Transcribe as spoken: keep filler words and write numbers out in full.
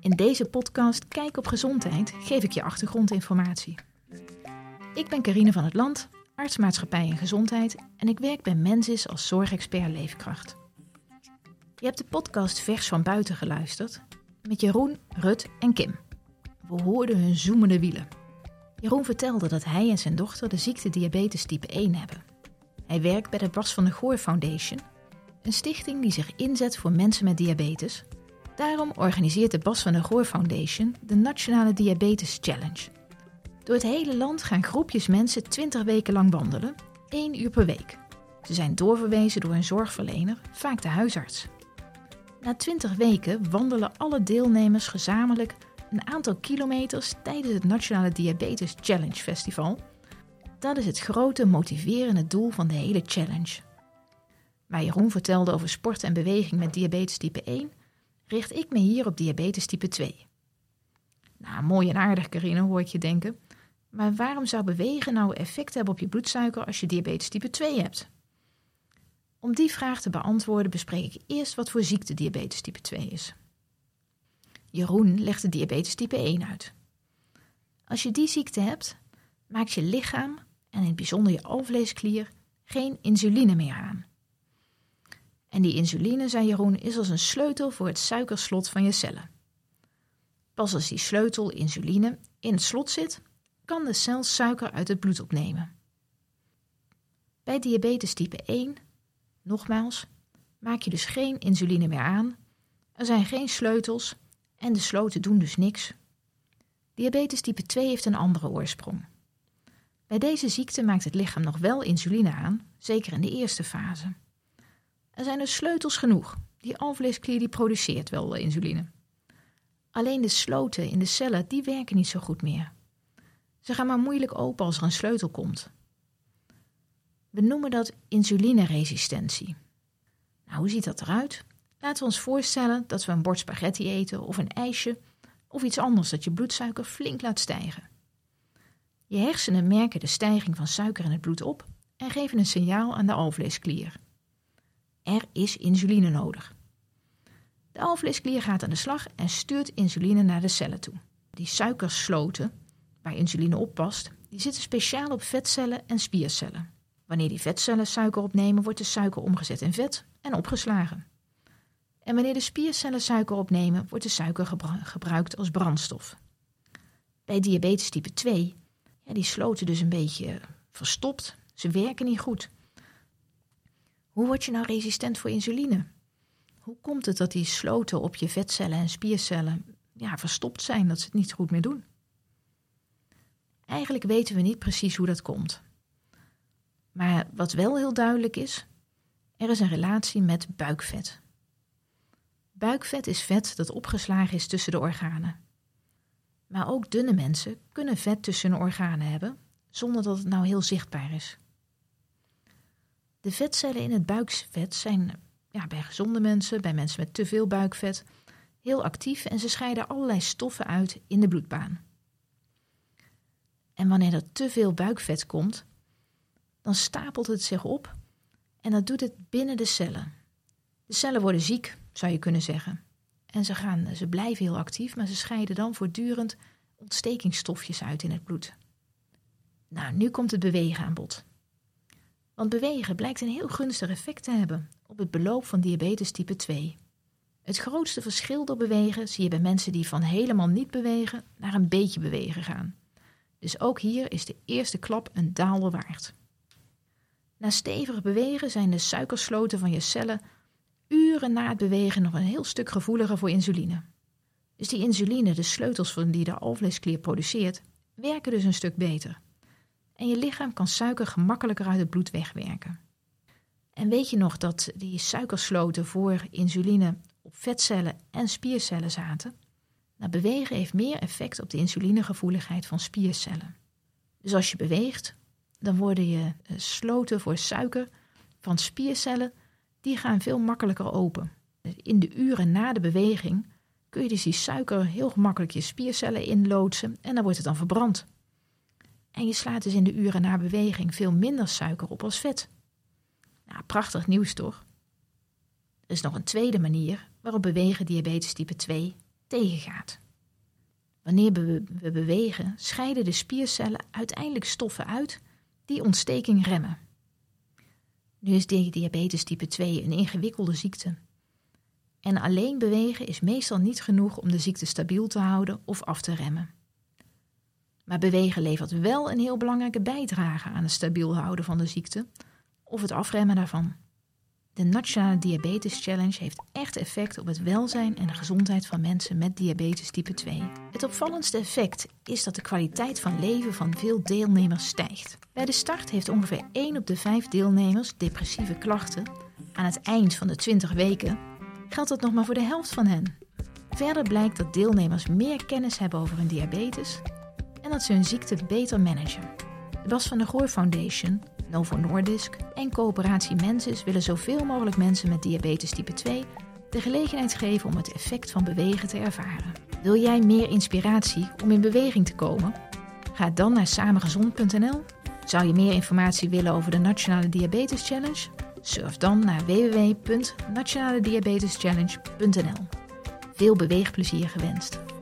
In deze podcast Kijk op Gezondheid geef ik je achtergrondinformatie. Ik ben Carine van het Land, artsmaatschappij en gezondheid en ik werk bij Menzis als zorgexpert leefkracht. Je hebt de podcast Vers van Buiten geluisterd met Jeroen, Rut en Kim. We hoorden hun zoemende wielen. Jeroen vertelde dat hij en zijn dochter de ziekte diabetes type één hebben. Hij werkt bij de Bas van de Goor Foundation, een stichting die zich inzet voor mensen met diabetes. Daarom organiseert de Bas van de Goor Foundation de Nationale Diabetes Challenge. Door het hele land gaan groepjes mensen twintig weken lang wandelen, één uur per week. Ze zijn doorverwezen door een zorgverlener, vaak de huisarts. Na twintig weken wandelen alle deelnemers gezamenlijk een aantal kilometers tijdens het Nationale Diabetes Challenge Festival. Dat is het grote motiverende doel van de hele challenge. Waar Jeroen vertelde over sport en beweging met diabetes type één, richt ik me hier op diabetes type twee. Nou, mooi en aardig, Carine, hoor ik je denken. Maar waarom zou bewegen nou effect hebben op je bloedsuiker als je diabetes type twee hebt? Om die vraag te beantwoorden bespreek ik eerst wat voor ziekte diabetes type twee is. Jeroen legde diabetes type één uit. Als je die ziekte hebt, maakt je lichaam, en in het bijzonder je alvleesklier, geen insuline meer aan. En die insuline, zei Jeroen, is als een sleutel voor het suikerslot van je cellen. Pas als die sleutel insuline in het slot zit, kan de cel suiker uit het bloed opnemen. Bij diabetes type één, nogmaals, maak je dus geen insuline meer aan, er zijn geen sleutels en de sloten doen dus niks. Diabetes type twee heeft een andere oorsprong. Bij deze ziekte maakt het lichaam nog wel insuline aan, zeker in de eerste fase. Er zijn dus sleutels genoeg. Die alvleesklier die produceert wel insuline. Alleen de sloten in de cellen die werken niet zo goed meer. Ze gaan maar moeilijk open als er een sleutel komt. We noemen dat insulineresistentie. Nou, hoe ziet dat eruit? Laten we ons voorstellen dat we een bord spaghetti eten of een ijsje of iets anders dat je bloedsuiker flink laat stijgen. Je hersenen merken de stijging van suiker in het bloed op en geven een signaal aan de alvleesklier. Er is insuline nodig. De alvleesklier gaat aan de slag en stuurt insuline naar de cellen toe. Die suikersloten, waar insuline op past, die zitten speciaal op vetcellen en spiercellen. Wanneer die vetcellen suiker opnemen, wordt de suiker omgezet in vet en opgeslagen. En wanneer de spiercellen suiker opnemen, wordt de suiker gebru- gebruikt als brandstof. Bij diabetes type twee, ja, die sloten dus een beetje verstopt. Ze werken niet goed. Hoe word je nou resistent voor insuline? Hoe komt het dat die sloten op je vetcellen en spiercellen ja, verstopt zijn, dat ze het niet goed meer doen? Eigenlijk weten we niet precies hoe dat komt. Maar wat wel heel duidelijk is, er is een relatie met buikvet. Buikvet is vet dat opgeslagen is tussen de organen. Maar ook dunne mensen kunnen vet tussen hun organen hebben, zonder dat het nou heel zichtbaar is. De vetcellen in het buikvet zijn ja, bij gezonde mensen, bij mensen met te veel buikvet, heel actief en ze scheiden allerlei stoffen uit in de bloedbaan. En wanneer er te veel buikvet komt, dan stapelt het zich op en dat doet het binnen de cellen. De cellen worden ziek, zou je kunnen zeggen. En ze, gaan, ze blijven heel actief, maar ze scheiden dan voortdurend ontstekingsstofjes uit in het bloed. Nou, nu komt het bewegen aan bod. Want bewegen blijkt een heel gunstig effect te hebben op het beloop van diabetes type twee. Het grootste verschil door bewegen zie je bij mensen die van helemaal niet bewegen naar een beetje bewegen gaan. Dus ook hier is de eerste klap een daalder waard. Na stevig bewegen zijn de suikersloten van je cellen uren na het bewegen nog een heel stuk gevoeliger voor insuline. Dus die insuline, de sleutels van die de alvleesklier produceert, werken dus een stuk beter. En je lichaam kan suiker gemakkelijker uit het bloed wegwerken. En weet je nog dat die suikersloten voor insuline op vetcellen en spiercellen zaten? Nou, bewegen heeft meer effect op de insulinegevoeligheid van spiercellen. Dus als je beweegt, dan worden je sloten voor suiker van spiercellen, die gaan veel makkelijker open. In de uren na de beweging kun je dus die suiker heel gemakkelijk je spiercellen inloodsen en dan wordt het dan verbrand. En je slaat dus in de uren na beweging veel minder suiker op als vet. Nou, prachtig nieuws toch? Er is nog een tweede manier waarop bewegen diabetes type twee tegengaat. Wanneer we bewegen, scheiden de spiercellen uiteindelijk stoffen uit die ontsteking remmen. Nu is diabetes type twee een ingewikkelde ziekte. En alleen bewegen is meestal niet genoeg om de ziekte stabiel te houden of af te remmen. Maar bewegen levert wel een heel belangrijke bijdrage aan het stabiel houden van de ziekte of het afremmen daarvan. De Nationale Diabetes Challenge heeft echt effect op het welzijn en de gezondheid van mensen met diabetes type twee. Het opvallendste effect is dat de kwaliteit van leven van veel deelnemers stijgt. Bij de start heeft ongeveer één op de vijf deelnemers depressieve klachten. Aan het eind van de twintig weken geldt dat nog maar voor de helft van hen. Verder blijkt dat deelnemers meer kennis hebben over hun diabetes en dat ze hun ziekte beter managen. De Bas van de Goor Foundation, Novo Nordisk en Coöperatie Mensis willen zoveel mogelijk mensen met diabetes type twee de gelegenheid geven om het effect van bewegen te ervaren. Wil jij meer inspiratie om in beweging te komen? Ga dan naar samengezond punt n l. Zou je meer informatie willen over de Nationale Diabetes Challenge? Surf dan naar w w w punt nationalediabeteschallenge punt n l. Veel beweegplezier gewenst!